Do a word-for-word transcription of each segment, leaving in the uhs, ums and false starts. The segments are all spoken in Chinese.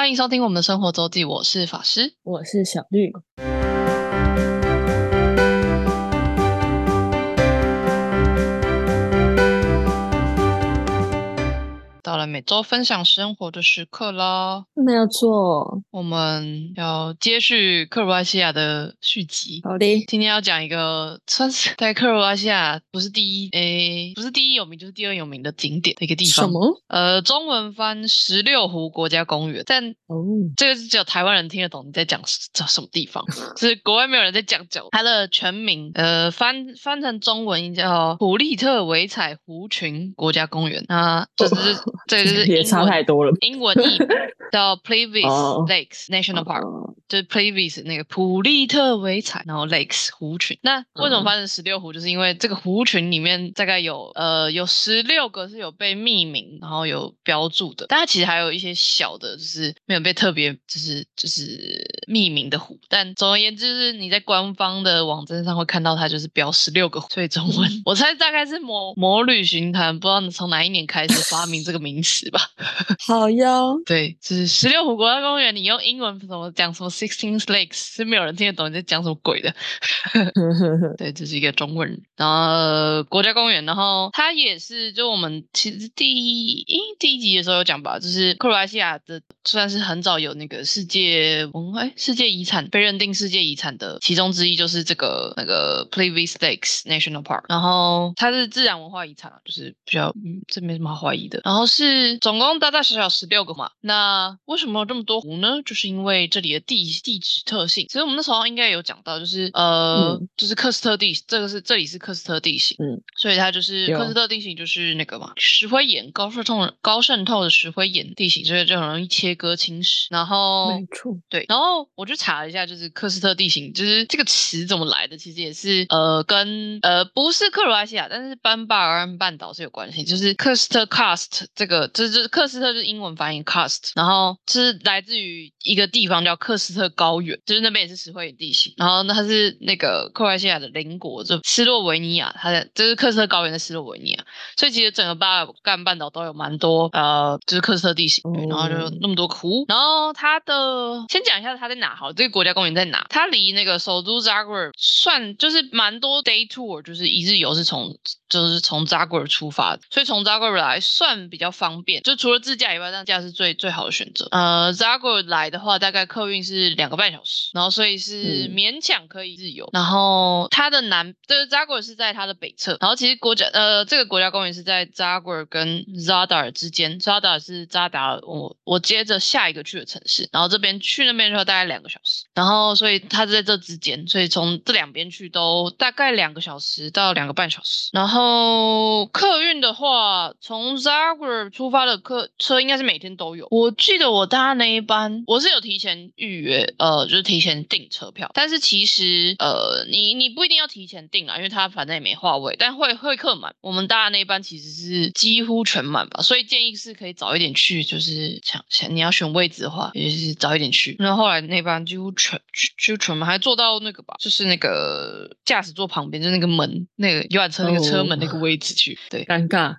欢迎收听我们的生活周记，我是法师，我是小绿。到了每周分享生活的时刻啦，没有错，我们要接续克罗埃西亚的续集。好的，今天要讲一个算是在克罗埃西亚不是第一诶，不是第一有名就是第二有名的景点的一个地方。什么？呃，中文翻十六湖国家公园，但、哦、这个是只有台湾人听得懂你在讲什么地方，就是国外没有人在讲讲它的全名。呃，翻翻成中文叫普利特维采湖群国家公园，那这是、哦这个就是也差太多了，英文译叫 Plitvice Lakes National Park、oh. 就是 Plitvice 那个普利特维采，然后 Lakes 湖群。那为什么翻成十六湖、嗯、就是因为这个湖群里面大概有呃有十六个是有被命名然后有标注的，但它其实还有一些小的就是没有被特别就是就是命名的湖，但总而言之就是你在官方的网站上会看到它就是标十六个湖。所以中文我猜大概是某某旅行团不知道从哪一年开始发明这个名词吧。好哟，对，就是十六湖国家公园，你用英文怎么讲什么 sixteen lakes 是没有人听得懂你在讲什么鬼的。对，这、就是一个中文，然后、呃、国家公园，然后它也是就我们其实第一第一集的时候有讲吧，就是克罗埃西亚的算是很早有那个世界文化、哎、世界遗产被认定世界遗产的其中之一就是这个那个 Plitvice Lakes National Park， 然后它是自然文化遗产，就是比较、嗯、这没什么好怀疑的。然后是总共大大小小十六个嘛，那为什么有这么多湖呢？就是因为这里的地地质特性。其实我们那时候应该有讲到，就是呃、嗯，就是喀斯特地，这个是这里是喀斯特地形，嗯，所以它就是喀斯特地形就是那个嘛，石灰岩高渗透高渗透的石灰岩地形，所以就很容易切割侵蚀。然后没错，对，然后我就查了一下，就是喀斯特地形，就是这个词怎么来的，其实也是呃跟呃不是克罗埃西亚，但是班巴尔半岛是有关系，就是喀斯特 cast。这个就是喀斯特，就是英文发音 cast， 然后是来自于一个地方叫喀斯特高原，就是那边也是石灰岩地形，然后它是那个克罗埃西亚的邻国，就斯洛维尼亚，它的就是喀斯特高原的斯洛维尼亚，所以其实整个巴尔干半岛都有蛮多呃，就是喀斯特地形，然后就那么多湖。然后它的先讲一下它在哪好了，这个国家公园在哪？它离那个首都 Zagreb 算就是蛮多 day tour， 就是一日游是从就是从 Zagreb 出发的，所以从 Zagreb 来算比较方便，就除了自驾以外，自驾是最最好的选择。呃 Zagreb 来的话，大概客运是两个半小时，然后所以是勉强可以自由。嗯、然后它的南，就是 Zagreb 是在它的北侧，然后其实国家呃这个国家公园是在 Zagreb 跟 Zadar 之间 ，Zadar 是扎达尔，我我接着下一个去的城市，然后这边去那边就要大概两个小时，然后所以它是在这之间，所以从这两边去都大概两个小时到两个半小时。然后客运的话，从 Zagreb出发的客车应该是每天都有，我记得我搭那一班我是有提前预约，呃，就是提前订车票，但是其实呃，你你不一定要提前订啦，因为它反正也没话位，但会会客满。我们搭的那一班其实是几乎全满吧，所以建议是可以早一点去，就是想想你要选位置的话，也就是早一点去。然后后来那班几乎全几乎全满，还坐到那个吧，就是那个驾驶座旁边，就是那个门那个游览车那个车门那个位置去，对，尴尬。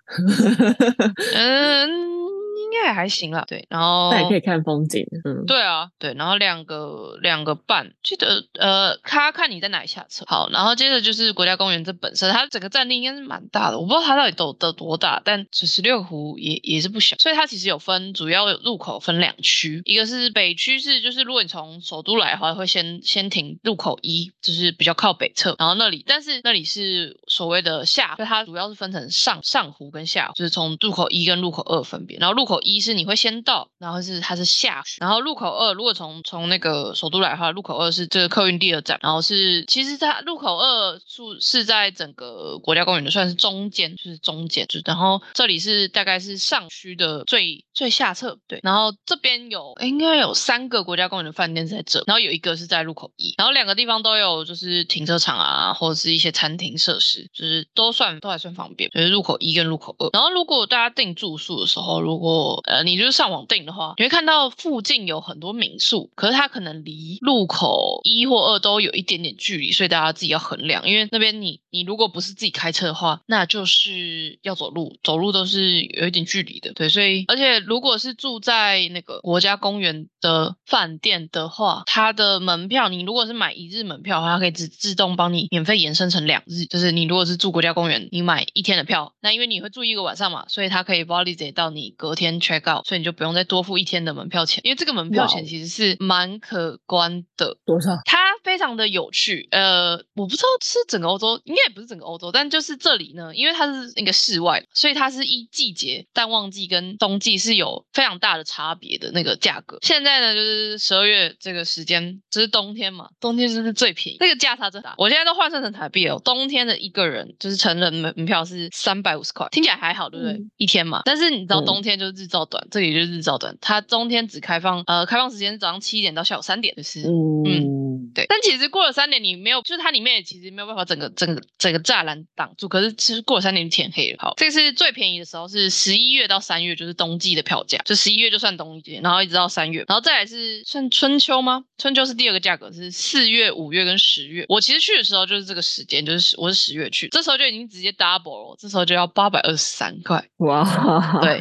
嗯，应该还行啦，对，然后那也可以看风景，嗯，对啊，对，然后两个两个半，记得呃，他看你在哪里下车。好，然后接着就是国家公园这本身，它整个占地应该是蛮大的，我不知道它到底都都多大，但十六湖也也是不小，所以它其实有分主要入口分两区，一个是北区是就是如果你从首都来的话，会先先停入口一，就是比较靠北侧，然后那里但是那里是所谓的下，所以它主要是分成上上湖跟下，就是从入口一跟入口二分别，然后入口一是你会先到，然后是它是下去，然后入口二如果从从那个首都来的话，入口二是这个客运第二站，然后是其实它入口二是在整个国家公园的算是中间，就是中间，就然后这里是大概是上区的最最下侧，对，然后这边有应该有三个国家公园的饭店在这，然后有一个是在入口一，然后两个地方都有就是停车场啊或者是一些餐厅设施，就是都算都还算方便，就是入口一跟入口二。然后如果大家订住宿的时候，如果呃，你就是上网订的话，你会看到附近有很多民宿，可是它可能离入口一或二都有一点点距离，所以大家自己要衡量，因为那边你你如果不是自己开车的话，那就是要走路，走路都是有一点距离的。对，所以而且如果是住在那个国家公园的饭店的话，它的门票你如果是买一日门票的话，它可以 自, 自动帮你免费延伸成两日，就是你如果是住国家公园，你买一天的票，那因为你会住一个晚上嘛，所以它可以 validate 到你隔天 check out， 所以你就不用再多付一天的门票钱，因为这个门票钱其实是蛮可观的。多少？它非常的有趣。呃，我不知道是整个欧洲，应该也不是整个欧洲，但就是这里呢，因为它是一个室外，所以它是依季节，淡旺季跟冬季是有非常大的差别的那个价格。现在呢就是十二月这个时间，就是冬天嘛，冬天就是最便宜，那个价差最大。我现在都换算成台币了，冬天的一个人就是成人门票是三百五十块，听起来还好对不对、嗯、一天嘛。但是你知道冬天就是日照短、嗯、这里就是日照短，它冬天只开放呃开放时间是早上七点到下午三点，就是嗯。嗯对，但其实过了三点你没有，就是它里面也其实没有办法整个整个整个栅栏挡住，可是其实过了三点就天黑了。好，这次最便宜的时候是十一月到三月，就是冬季的票价，就十一月就算冬季，然后一直到三月，然后再来是算春秋吗？春秋是第二个价格，是四月、五月跟十月。我其实去的时候就是这个时间，就是我是十月去，这时候就已经直接 double 了，这时候就要八百二十三块。哇，对，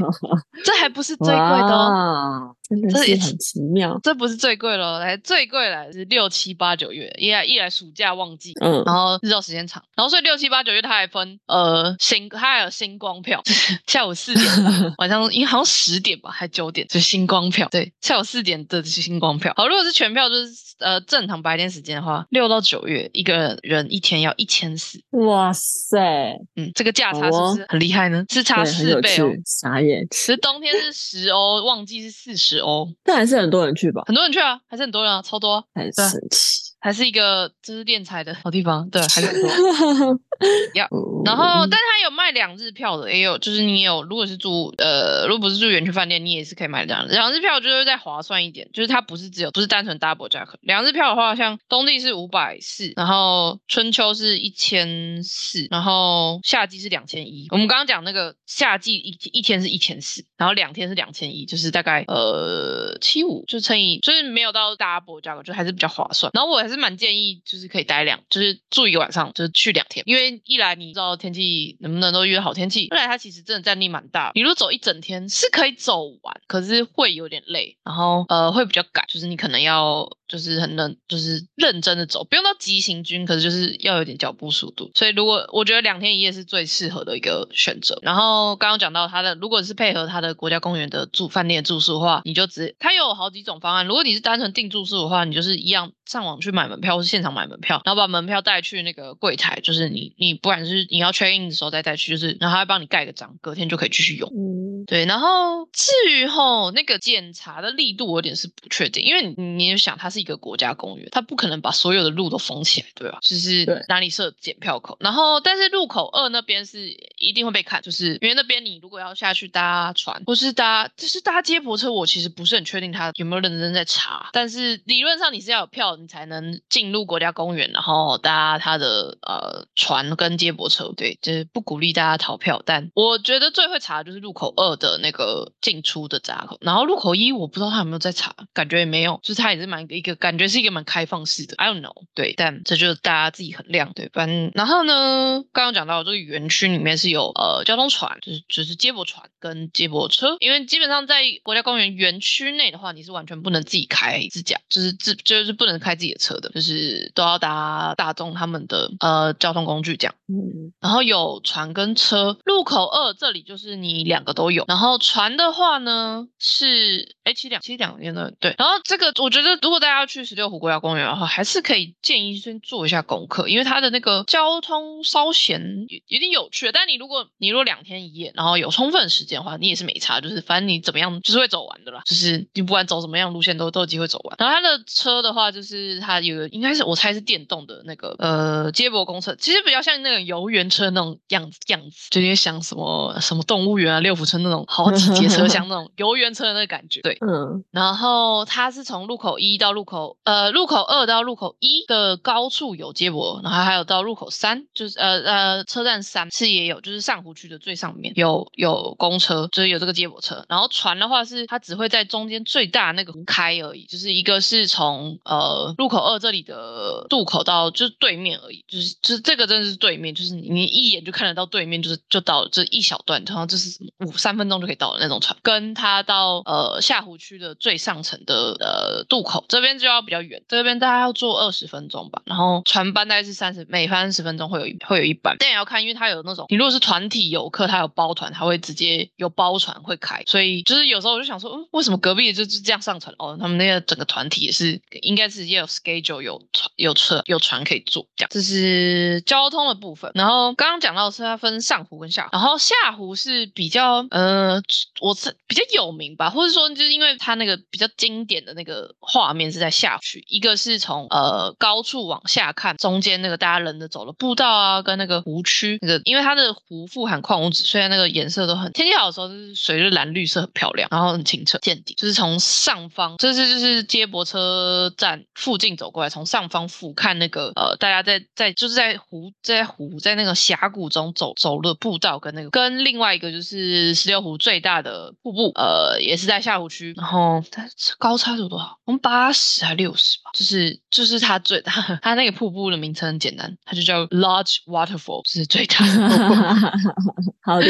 这还不是最贵的哦，真的是很奇妙。 这, 这不是最贵了、哦、还最贵了是六七八九月，一来一来暑假旺季，嗯，然后日照时间长，然后所以六七八九月它还分呃星，它还有星光票，下午四点晚上因为好像十点吧还九点就是星光票，对，下午四点的星光票。好，如果是全票就是呃正常白天时间的话，六到九月一个人一天要一千四。哇塞，嗯，这个价差是不是很厉害呢？是差四倍哦，傻眼。其实冬天是十欧，旺季是四十。但还是很多人去吧，很多人去啊，还是很多人啊，超多啊，很神奇。还是一个就是敛财的好地方，对，还是很多yeah， 然后但它有卖两日票的，也有就是你有如果是住呃如果不是住园区饭店，你也是可以买两日两日票，就是再划算一点，就是它不是只有不是单纯 double 价格。两日票的话，像冬季是五百四十，然后春秋是一千四百，然后夏季是两千一百。我们刚刚讲那个夏季 一, 一天是一千四百，然后两天是两千一百，就是大概呃七十五，就乘以就是没有到 double 价格，就还是比较划算。然后我还是蛮建议就是可以待两就是住一个晚上，就是去两天，因为一来你知道天气能不能都约好天气，二来它其实真的占地蛮大，你如果走一整天是可以走完，可是会有点累，然后呃会比较赶，就是你可能要就是很认就是认真的走，不用到急行军，可是就是要有点脚步速度，所以如果我觉得两天一夜是最适合的一个选择。然后刚刚讲到它的如果是配合它的国家公园的住饭店的住宿的话，你就只它有好几种方案。如果你是单纯订住宿的话，你就是一样上网去买门票或是现场买门票，然后把门票带去那个柜台，就是你你不管是你要 check in 的时候再带去，就是然后他会帮你盖个章，隔天就可以继续用、嗯、对。然后至于吼那个检查的力度我有点是不确定，因为你也想它是一个国家公园，它不可能把所有的路都封起来，对吧？就是哪里设检票口，然后但是入口二那边是一定会被看，就是因为那边你如果要下去搭船或是搭就是搭接驳车，我其实不是很确定他有没有认真在查，但是理论上你是要有票你才能进入国家公园，然后搭他的呃船跟接驳车，对，就是不鼓励大家逃票。但我觉得最会查的就是入口二的那个进出的闸口，然后入口一我不知道他有没有在查，感觉也没有，就是他也是蛮一个感觉是一个蛮开放式的 I don't know， 对，但这就是大家自己衡量，对吧。然后呢刚刚讲到这个园区里面是有呃交通船，就是就是接驳船跟接驳车，因为基本上在国家公园园区内的话，你是完全不能自己开自驾，就是自就是不能开自己的车的，就是都要搭大众他们的呃交通工具这样、嗯、然后有船跟车。入口二这里就是你两个都有，然后船的话呢是诶七两七两年的，对。然后这个我觉得如果大家要去十六湖国家公园的话，还是可以建议先做一下功课，因为它的那个交通稍显有点有趣。但你如果你如果两天一夜，然后有充分时间的话，你也是没差，就是反正你怎么样就是会走完的啦，就是你不管走什么样路线都都有机会走完。然后它的车的话，就是它有应该是我猜是电动的那个呃接驳公车，其实比较像那个游园车那种样子样子，就有点像什么什么动物园啊、六福村那种好几节车厢那种游园车的那个感觉，对，嗯。然后它是从入口一到入口呃，入口二到入口一的高处有接驳，然后还有到入口三，就是呃呃车站三是也有，就是就是上湖区的最上面有有公车，就是有这个接驳车。然后船的话是它只会在中间最大那个湖开而已，就是一个是从呃入口二这里的渡口到就是对面而已，就是就是这个真的是对面，就是你一眼就看得到对面，就是就到这一小段，然后就是五三分钟就可以到的那种船。跟它到呃下湖区的最上层的呃渡口这边就要比较远，这边大概要坐二十分钟吧，然后船班大概是三十，每班十分钟会有一会有一班，但也要看，因为它有那种你如果是团体游客，它有包团，它会直接有包船会开，所以就是有时候我就想说，嗯，为什么隔壁就就这样上船？哦，他们那个整个团体也是应该是也有 schedule 有船有车有船可以坐这样。这是交通的部分，然后刚刚讲到是它分上湖跟下湖，然后下湖是比较呃我比较有名吧，或者说就是因为它那个比较经典的那个画面是在下湖区，一个是从呃高处往下看，中间那个大家人的走了步道啊，跟那个湖区那个，因为它的湖富含矿物质，所以那个颜色都很，天气好的时候就是水就是蓝绿色很漂亮，然后很清澈见底。就是从上方，这是就是接驳车站附近走过来，从上方俯瞰那个呃大家在在就是在湖在湖在那个峡谷中走走的步道，跟那个跟另外一个就是十六湖最大的瀑布，呃也是在下湖区，然后高差有多少？我们八十还六十吧，就是就是它最大，它那个瀑布的名称很简单，它就叫 Large Waterfall， 是最大的瀑布。好的，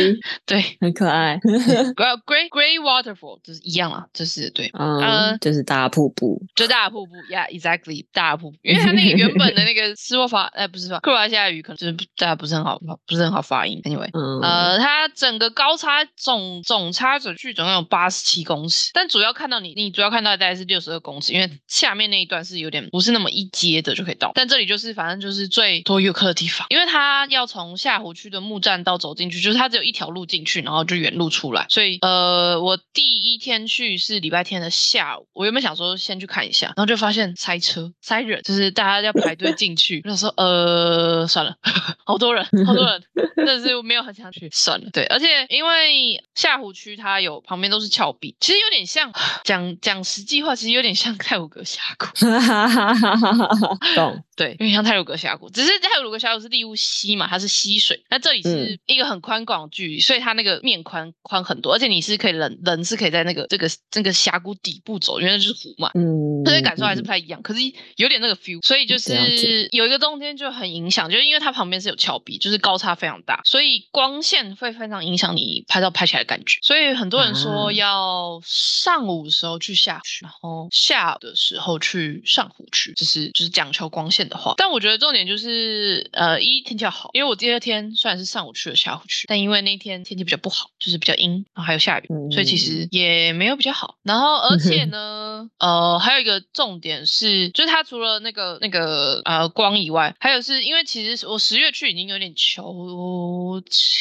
对，很可爱。Great Great Waterfall 就是一样啦，就是对，嗯，呃、就是大瀑布，就大瀑布 ，Yeah exactly 大瀑布，因为它那个原本的那个斯洛伐呃不是吧，克罗埃西亚语可能就是大家不是很好，不是很好发音。Anyway，嗯、呃，它整个高差总总差距总共有八十七公尺，但主要看到你，你主要看到的大概是六十二公尺，因为下面那一段是有点不是那么一阶的就可以到，但这里就是反正就是最多游客的地方，因为它要从下湖区的木栈道走进去，就是它只有一条路进去，然后就原路出来，所以呃，我第一天去是礼拜天的下午，我原本想说先去看一下，然后就发现塞车塞人，就是大家要排队进去，我想说呃算了，好多人好多人，但是我没有很想去，算了，对，而且因为下湖区它有旁边都是峭壁，其实有点像讲讲实际话，其实有点像太鲁阁峡谷。懂，对，有点像太鲁阁峡谷，只是太鲁阁峡谷是利物溪嘛，它是溪水，那这里是一个很宽广的距离，嗯、所以它那个面宽宽很多，而且你是可以人人是可以在那个这个这个峡谷底部走，因为那就是湖嘛，嗯，所以感受还是不太一样，可是有点那个 feel， 所以就是有一个冬天就很影响，就是因为它旁边是有峭壁，就是高差非常大，所以光线会非常影响你拍照拍起来的感觉，所以很多人说要上午的时候去下去，然后下午的时候去上湖去，就是就是讲求光线的话。但我觉得重点就是呃一天气要好，因为我第二天虽然是上午去了下湖去，但因为那天天气比较不好，就是比较阴，然后还有下雨，所以其实也没有比较好。然后而且呢呃还有一个重点是，就是它除了那个那个呃光以外，还有是因为其实我十月去已经有点秋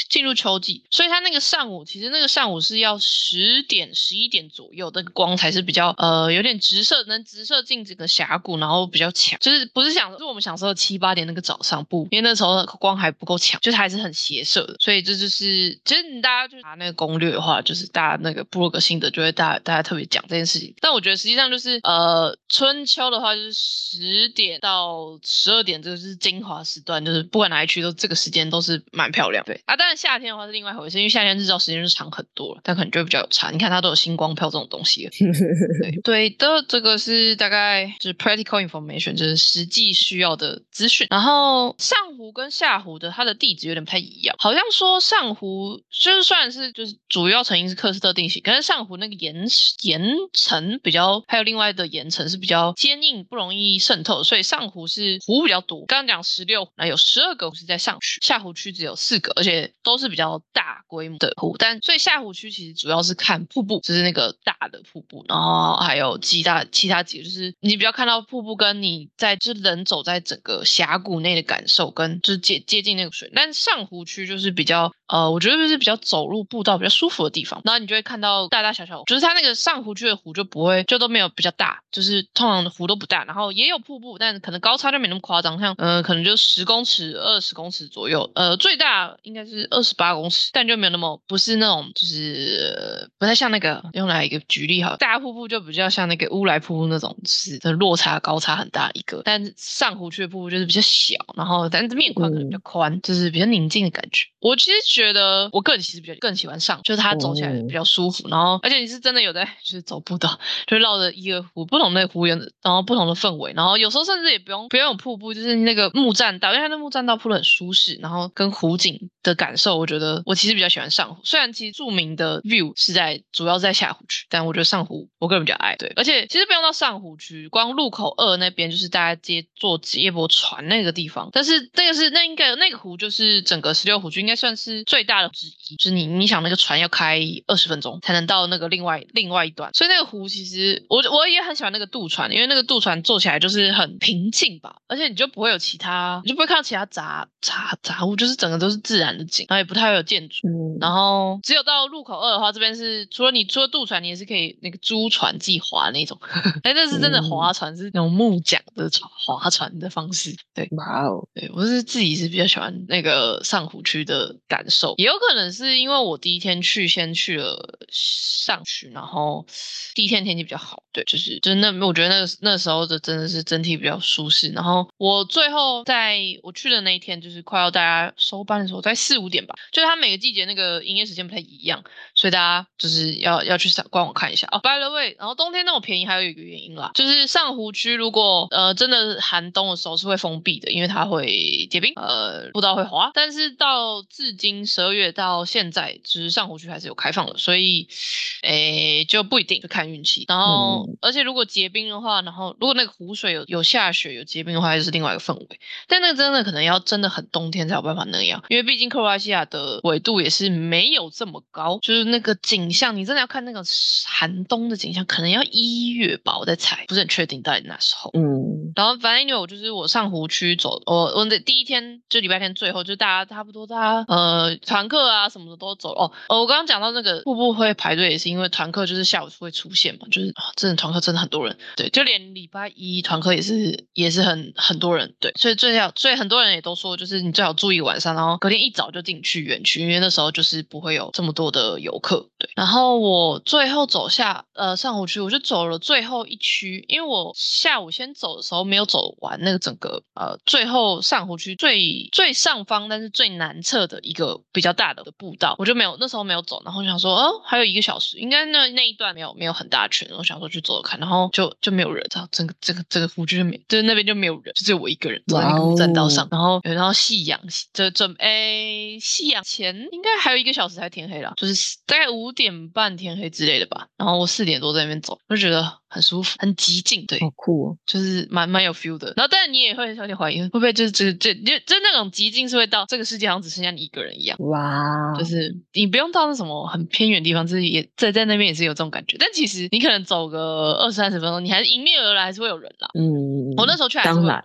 进入秋季，所以它那个上午其实那个上午是要十点十一点左右，那个光才是比较呃有点直射，能直射进整个峡谷，然后比较强，就是不是想就是我们想说七八点那个早上不，因为那时候光还不够强，就是还是很斜射的，所以这就是其实你大家就拿那个攻略的话，就是大家那个部落格心得就会大家大家特别讲这件事情，但我觉得实际上就是呃春秋的话就是十点到十二点，这个就是精华时段，就是不管哪一区都这个时间都是蛮漂亮的，对啊，当然夏天的话是另外一回事，因为夏天日照时间就长很多了，但可能就会比较有差，你看它都有星光票这种东西了。对的，这个是大概就是 practical information， 就是实际需要的资讯。然后上湖跟下湖的它的地址有点不太一样，好像说上湖就是虽然是就是主要成因是喀斯特地形，可是上湖那个岩岩层比较，还有另外的岩层是比较坚硬不容易渗透，所以上湖是湖比较多，刚刚讲十六湖，那有十二个湖是在上区，下湖区只有四个，而且都是比较大规模的湖，但所以下湖区其实主要是看瀑布，就是那个大的瀑布，然后还有其他其他几个就是你比较看到瀑布，跟你在就是人走在整个峡谷内的感受，跟就是接接近那个水。但上湖区就是比较呃我觉得就是比较走路步道比较舒服的地方，然后你就会看到大大小小，就是它那个上湖区的湖就不会就都没有比较大，就是通常湖都不大，然后也有瀑布，但可能高差就没那么夸张，像呃可能就十公尺二十公尺左右，呃最大应该是二十八公尺，但就没有那么不是那种就是、呃、不太像那个用来一个举例好，大瀑布就比较像那个乌来瀑布那种，就是落差高差很大一个，但上湖区的瀑布就是比较小，然后但是面宽可能比较宽，就是比较宁静的感觉。我其实觉觉得我个人其实比较更喜欢上，就是它走起来比较舒服，然后而且你是真的有在就是走步道，就绕着一个湖，不同的湖园，然后不同的氛围，然后有时候甚至也不用不用有瀑布，就是那个木栈道，因为它那木栈道铺得很舒适，然后跟湖景的感受，我觉得我其实比较喜欢上湖，虽然其实著名的 view 是在主要是在下湖区，但我觉得上湖我个人比较爱。对，而且其实不用到上湖区，光路口二那边就是大家接坐接驳船那个地方，但是那个是那应该那个湖就是整个十六湖区应该算是最大的之一，就是你你想那个船要开二十分钟才能到那个另外另外一段，所以那个湖其实我我也很喜欢那个渡船，因为那个渡船坐起来就是很平静吧，而且你就不会有其他，你就不会看到其他杂杂杂物，就是整个都是自然的景，然后也不太会有建筑、嗯、然后只有到路口二的话，这边是除了你除了渡船，你也是可以那个租船自己划那种，哎，那是真的划船、嗯、是那种木桨的划船的方式。对，哇哦，对，我是自己是比较喜欢那个上湖区的感受，也有可能是因为我第一天去先去了上区，然后第一天天气比较好，对，就是就是那我觉得那个那时候的真的是整体比较舒适，然后我最后在我去的那一天就是快要大家收班的时候，在四五点吧，就是它每个季节那个营业时间不太一样，所以大家就是要要去官网看一下哦。By the way， 然后冬天那么便宜还有一个原因啦，就是上湖区如果呃真的寒冬的时候是会封闭的，因为它会结冰，呃不知道会滑，但是到至今十二月到现在，就是上湖区还是有开放的，所以诶就不一定，就看运气。然后、嗯、而且如果结冰的话，然后如果那个湖水有有下雪有结冰的话，就是另外一个氛围，但那个真的可能要真的很冬天才有办法那样，因为毕竟克罗埃西亚的纬度也是没有这么高，就是那个景象你真的要看那个寒冬的景象可能要一月吧，我在猜，不是很确定到底那时候。嗯，然后反正因为我就是我上湖区走，我我的第一天就礼拜天最后就大家差不多大家呃团课啊什么的都走了。 哦, 哦我刚刚讲到那个瀑布会排队也是因为团课就是下午会出现嘛，就是、哦、真的团课真的很多人，对，就连礼拜一团课也是也是很很多人，对，所以最好所以很多人也都说就是你最好住一晚上，然后隔天一早就进去园区，因为那时候就是不会有这么多的游客。对，然后我最后走下呃上湖区，我就走了最后一区，因为我下午先走的时候没有走完那个整个呃最后上湖区最最上方但是最南侧的一个比较大的步道，我就没有那时候没有走，然后想说哦还有一个小时，应该那那一段没有没有很大圈，我想说去走走看，然后就就没有人，整个这个这个湖区就没就是那边就没有人，就只有我一个人坐在那个木栈道上，然后然后夕阳这准哎夕阳前应该还有一个小时才天黑啦，就是大概五点半天黑之类的吧，然后我四点多在那边走，我就觉得很舒服很极静，对，好酷哦，就是蛮蛮有 feel 的。然后但是你也会有点怀疑会不会就是这这就那种极静是会到这个世界好像只剩下你一个人一样，哇，就是你不用到那什么很偏远的地方，就是也在在那边也是有这种感觉，但其实你可能走个二三十分钟你还是迎面而来还是会有人啦。嗯，我那时候去还是当然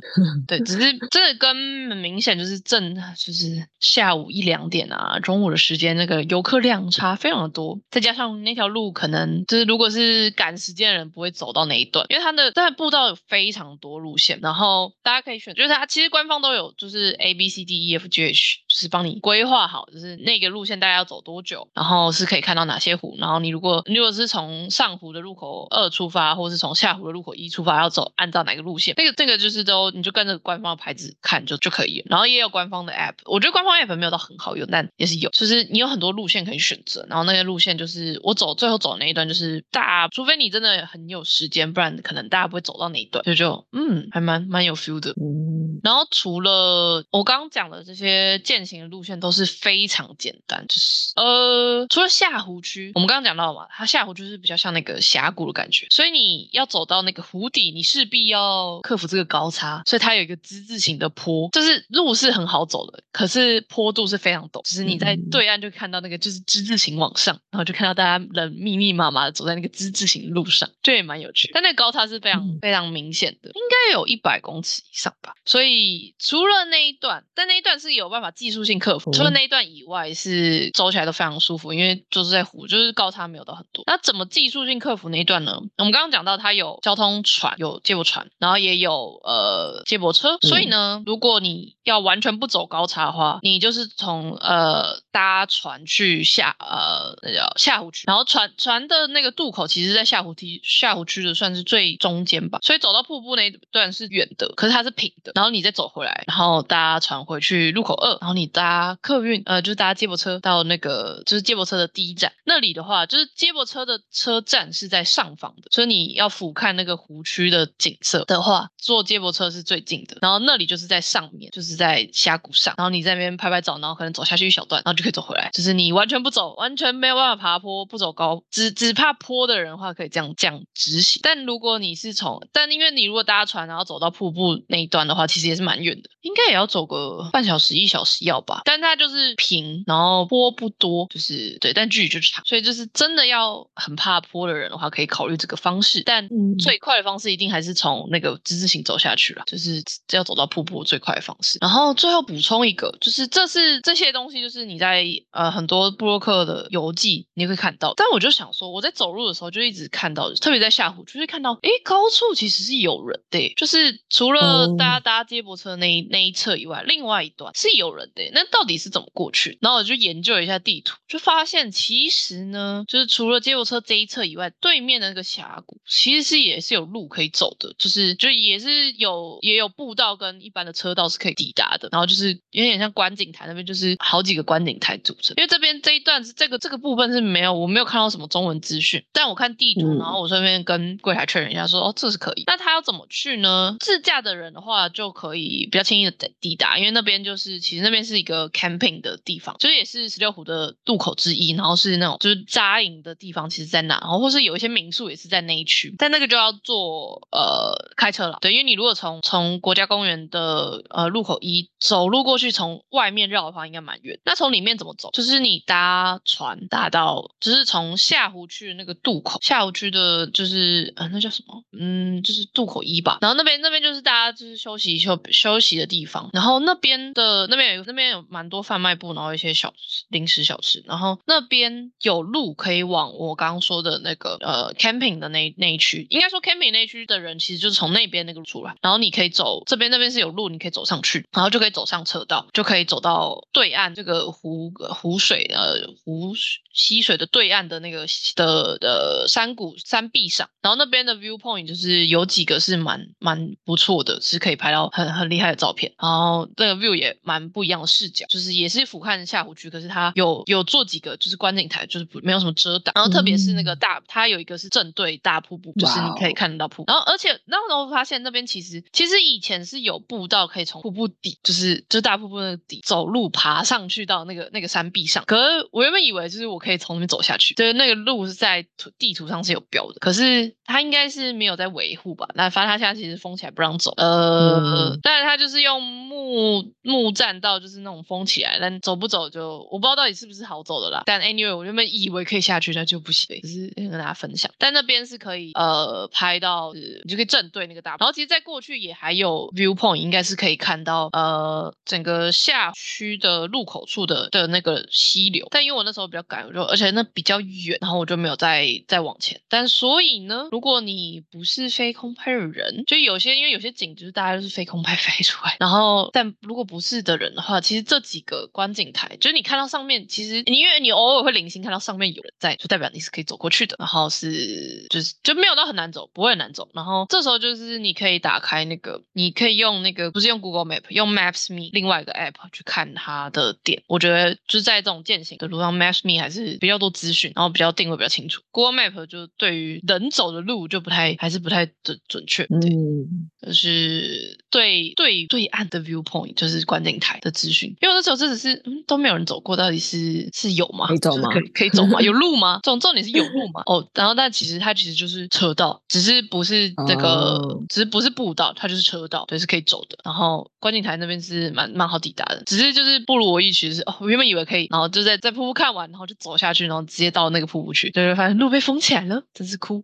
对，只是真的跟很明显就是正就是下午一两点啊中午的时间那个游客量差非常的多，再加上那条路可能就是如果是赶时间的人不会走到那一段，因为它的它的步道有非常多路线，然后大家可以选，就是它其实官方都有就是 A B C D E F G H 就是帮你规划好就是那个路线大概要走多久，然后是可以看到哪些湖，然后你如果如果是从上湖的路口二出发或是从下湖的路口一出发要走按照哪个路线，那个那个就是都你就跟着官方的牌子看就就可以了，然后也有官方的 app， 我觉得官方 app 没有到很好用，但也是有，就是你有很多路线可以选择，然后那个路线就是我走最后走的那一段，就是大除非你真的很有时间，不然可能大家不会走到那一段，就就嗯还蛮蛮有 feel 的、嗯、然后除了我刚刚讲的这些健行的路线都是非常简单，就是呃除了下湖区我们刚刚讲到嘛，它下湖就是比较像那个峡谷的感觉，所以你要走到那个湖底你势必要克服这个高差，所以它有一个之字形的坡，就是路是很好走的，可是坡度是非常陡，就是你在对岸就看到那个就是之字形往上，然后就看到大家人密密麻麻的走在那个之字形的路上，就也蛮有趣，但那个高差是非常非常明显的，应该有一百公尺以上吧，所以除了那一段，但那一段是有办法技术性克服，除了那一段以外是走起来都非常舒服，因为就是在湖就是高差没有到很多。那怎么技术性克服那一段呢？我们刚刚讲到它有交通船有接驳船，然后也有呃接驳车，所以呢如果你要完全不走高差的话，你就是从呃搭船去下呃那叫下湖区，然后船船的那个渡口其实在下湖梯下湖区的算是最中间吧，所以走到瀑布那一段是远的，可是它是平的，然后你再走回来，然后搭船回去路口二，然后你搭客运呃就是搭接驳车到那个就是接驳车的第一站。那里的话就是接驳车的车站是在上方的，所以你要俯瞰那个湖区的景色的话，坐接驳车是最近的，然后那里就是在上面，就是在峡谷上，然后你在那边拍拍照，然后可能走下去一小段，然后就可以走回来。就是你完全不走，完全没有办法爬坡，不走高，只只怕坡的人的话可以这样这样直行。但如果你是从但因为你如果搭船然后走到瀑布那一段的话，其实也是蛮远的，应该也要走个半小时一小时要吧，但它就是平，然后坡不多，就是对，但距离就是长，所以就是真的要很怕坡的人的话可以考虑这个方式，但最快的方式一定还是从那个之字形走下去啦，就是要走到瀑布最快的方式。然后最后补充一个，就是这是这些东西就是你在呃很多部落客的游记你会看到，但我就想说我在走路的时候就一直看到，特别在下湖就是看到诶高处其实是有人的，就是除了大家搭接驳车那一那一侧以外，另外一段是有人的，那到底是怎么过去？然后我就研究一下地图，就发现其实呢就是除了接驳车这一侧以外，对面的那个峡谷其实是也是有路可以走的，就是就也是有也有步道跟一般的车道是可以抵达的，然后就是有点像观景台，那边就是好几个观景台组成。因为这边这一段是这个这个部分是没有我没有看到什么中文资讯，但我看地图，然后我顺便跟柜台确认一下说哦这是可以。那他要怎么去呢？自驾的人的话就可以比较轻易的抵达，因为那边就是其实那边是一个 camping 的地方，就是也是十六湖的渡口之一，然后是那种就是扎营的地方，其实在那，然后或是有一些民宿也是在那一区，但那个就要坐呃开车了。对，因为你如果从从国家公园的呃路口一走路过去，从外面绕的话应该蛮远。那从里面怎么走？就是你搭船搭到，就是从下湖区的那个渡口，下湖区的就是呃那叫什么？嗯，就是渡口一吧。然后那边那边就是大家就是休息休休息的地方。然后那边的那边有那边有蛮多贩卖部，然后一些小零食小吃。然后那边有路可以往我刚刚说的那个呃 camping 的那那一区，应该说 camping 那一区的人其实就是从那边那个出来，然后你可以走这边，那边是有路，你可以走上去，然后就可以走上车道，就可以走到对岸这个湖湖水呃湖溪水的对岸的那个的的山谷山壁上，然后那边的 viewpoint 就是有几个是蛮蛮不错的，是可以拍到很很厉害的照片，然后那个 view 也蛮不一样的视角，就是也是俯瞰下湖区，可是它有有做几个就是观景台，就是没有什么遮挡，然后特别是那个大，它有一个是正对大瀑布，就是你可以看得到瀑布，然后而且然后我发现那边其实其实以前是有步道可以从瀑布底，就是就是大瀑布那个底走路爬上去到那个那个山壁上，可是我原本以为就是我可以从那边走下去，就是那个路是在地图上是有标的，可是它应该是没有在维护吧，那反正它现在其实封起来不让走，呃，嗯、但是它就是用木木栈道就是那种封起来，但走不走就我不知道到底是不是好走的啦，但 anyway 我原本以为可以下去，那就不行，就是跟大家分享，但那边是可以呃拍到、就是、你就可以正对那个大，然后其实在过去也还有 viewpoint， 应该是可以看到呃整个下区的入口处的的那个溪流，但因为我那时候比较赶，我就而且那比较远，然后我就没有再再往前。但所以呢，如果你不是飞空拍的人，就有些因为有些景就是大家就是飞空拍飞出来，然后但如果不是的人的话，其实这几个观景台，就是你看到上面，其实因为你偶尔会零星看到上面有人在，就代表你是可以走过去的，然后是就是就没有到很难走，不会很难走，然后这时候就是你可以打开那个，你可以用那个不是用 Google Map， 用 Maps Me 另外一个 app 去看它的点。我觉得就是在这种健行的路上 Maps Me 还是比较多资讯，然后比较定位比较清楚。Google Map 就对于人走的路就不太还是不太准准确。对，嗯，就是对对对岸的 viewpoint 就是观景台的资讯。因为我那时候真的是、嗯、都没有人走过，到底是是有吗？可以走吗？就是、可以可以走吗？有路吗？重重点是有路吗？哦，然后但其实它其实就是车道，只是不是那个，哦、只是不是步道，它就是车道，对，是可以走的。然后观景台那边是蛮蛮好抵达的，只是就是不如我预期，就是哦，我原本以为可以，然后就在在瀑布看完，然后就走下去，然后直接到那个瀑布去，对，发现路被封起来了，真是哭。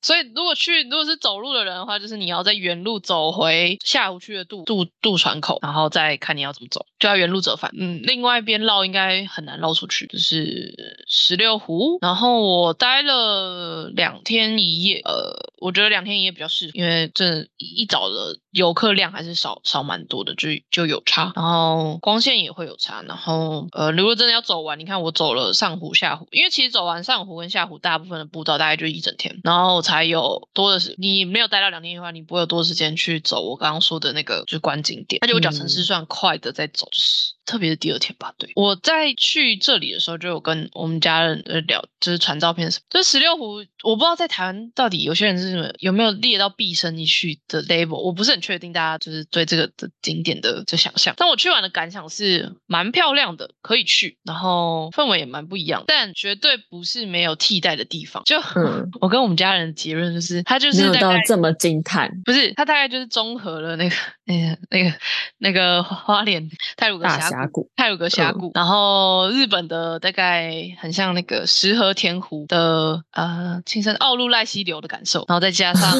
所以如果去如果是走路的人的话，就是你要在原路走回下湖区的渡渡渡船口，然后再看你要怎么走，就要原路折返。嗯，另外一边绕应该很难绕出去，就是十六湖。然后我待了两天一夜，呃。我觉得两天一夜比较适合，因为这一早的游客量还是少少蛮多的，就就有差，然后光线也会有差，然后呃，如果真的要走完，你看我走了上湖下湖，因为其实走完上湖跟下湖大部分的步道大概就一整天，然后才有多的时，你没有待到两天的话，你不会有多时间去走我刚刚说的那个就是观景点，而且我脚程是算快的在走，就是特别是第二天吧。对，我在去这里的时候就有跟我们家人聊，就是传照片什么，就是十六湖我不知道在台湾到底有些人是什么有没有列到必胜一去的 label， 我不是很确定大家就是对这个的景点的就想象，但我去玩的感想是蛮漂亮的，可以去，然后氛围也蛮不一样，但绝对不是没有替代的地方，就、嗯、我跟我们家人的结论就是他就是大概没有到这么惊叹，不是他大概就是综合了那个那个那个那个花莲太鲁阁峡谷，太鲁阁峡谷、嗯、然后日本的大概很像那个石河田湖的呃青森奥入濑溪流的感受，然后再加上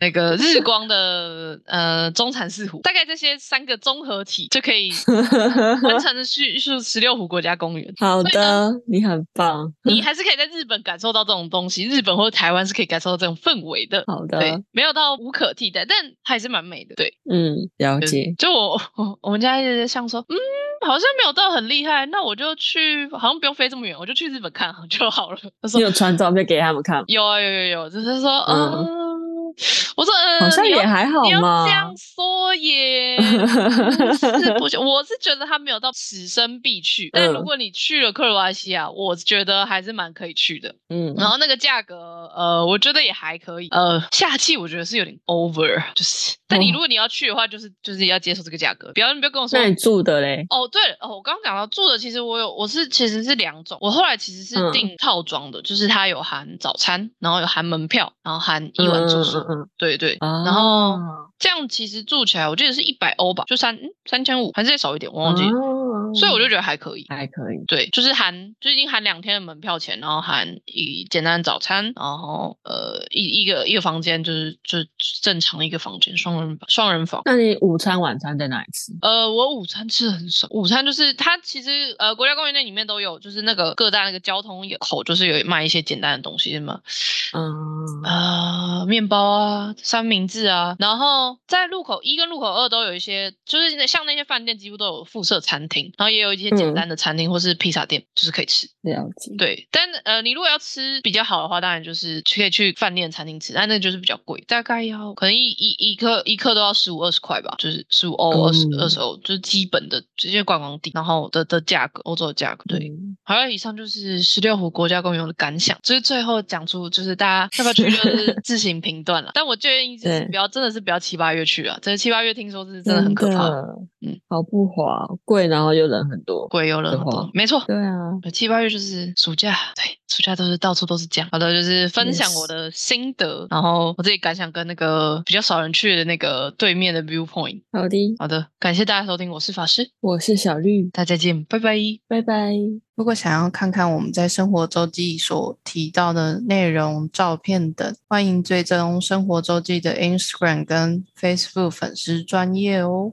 那个日光的呃中产寺湖，大概这些三个综合体就可以完成的叙述十六湖国家公园。好的，你很棒，你还是可以在日本感受到这种东西，日本或者台湾是可以感受到这种氛围的。好的，对，没有到无可替代，但它还是蛮美的。对，嗯，了解。就, 就我, 我我们家一直在想说，嗯。好像没有到很厉害，那我就去，好像不用飞这么远，我就去日本看就好了。他说你有传照片给他们看？有啊，有有有，就是说，嗯，呃、我说，嗯、呃，好像也还好嘛。你要这样说也是不行，我是觉得他没有到此生必去，但如果你去了克罗埃西亚，我觉得还是蛮可以去的。嗯，然后那个价格，呃，我觉得也还可以。呃，夏季我觉得是有点 over， 就是。但你如果你要去的话，就是就是要接受这个价格，不要你不要跟我说。那你住的嘞？哦，对了，哦，我刚刚讲到住的，其实我有我是其实是两种，我后来其实是订套装的，嗯、就是它有含早餐，然后有含门票，然后含一晚住宿，嗯、对对，啊、然后这样其实住起来我记得是一百欧吧，就三三千五还是再少一点，我忘记了。啊所以我就觉得还可以，还可以，对，就是含就已经含两天的门票钱，然后含一简单的早餐，然后呃一一个一个房间就是就是正常的一个房间，双人双人房。那你午餐晚餐在哪里吃？呃，我午餐吃的很少，午餐就是它其实呃国家公园那里面都有，就是那个各大那个交通口就是有卖一些简单的东西嘛，嗯啊面包啊三明治啊，然后在路口一跟路口二都有一些，就是像那些饭店几乎都有附设餐厅。然后也有一些简单的餐厅或是披萨店，嗯、就是可以吃。了解。对，但呃，你如果要吃比较好的话，当然就是可以去饭店餐厅吃，但那就是比较贵，大概要可能一一一克一克都要十五二十块吧，就是十五欧二十二十欧，就是基本的这些观光地，然后的的价格，欧洲的价格。对，嗯、好了，以上就是十六湖国家公园的感想，就是最后讲出就是大家要不要去就是自行评断了。但我建议就是不要，真的是不要七八月去了，这七八月听说是真的很可怕，嗯，好不划贵，然后又。人很多，贵又人很多，没错，对啊，七八月就是暑假，对，暑假都是到处都是这样。好的，就是分享我的心得， yes. 然后我自己感想跟那个比较少人去的那个对面的 viewpoint。好的，好的，感谢大家收听，我是法师，我是小绿，大家见，拜拜，拜拜。如果想要看看我们在生活周记所提到的内容、照片等，欢迎追踪生活周记的 Instagram 跟 Facebook 粉丝专页哦。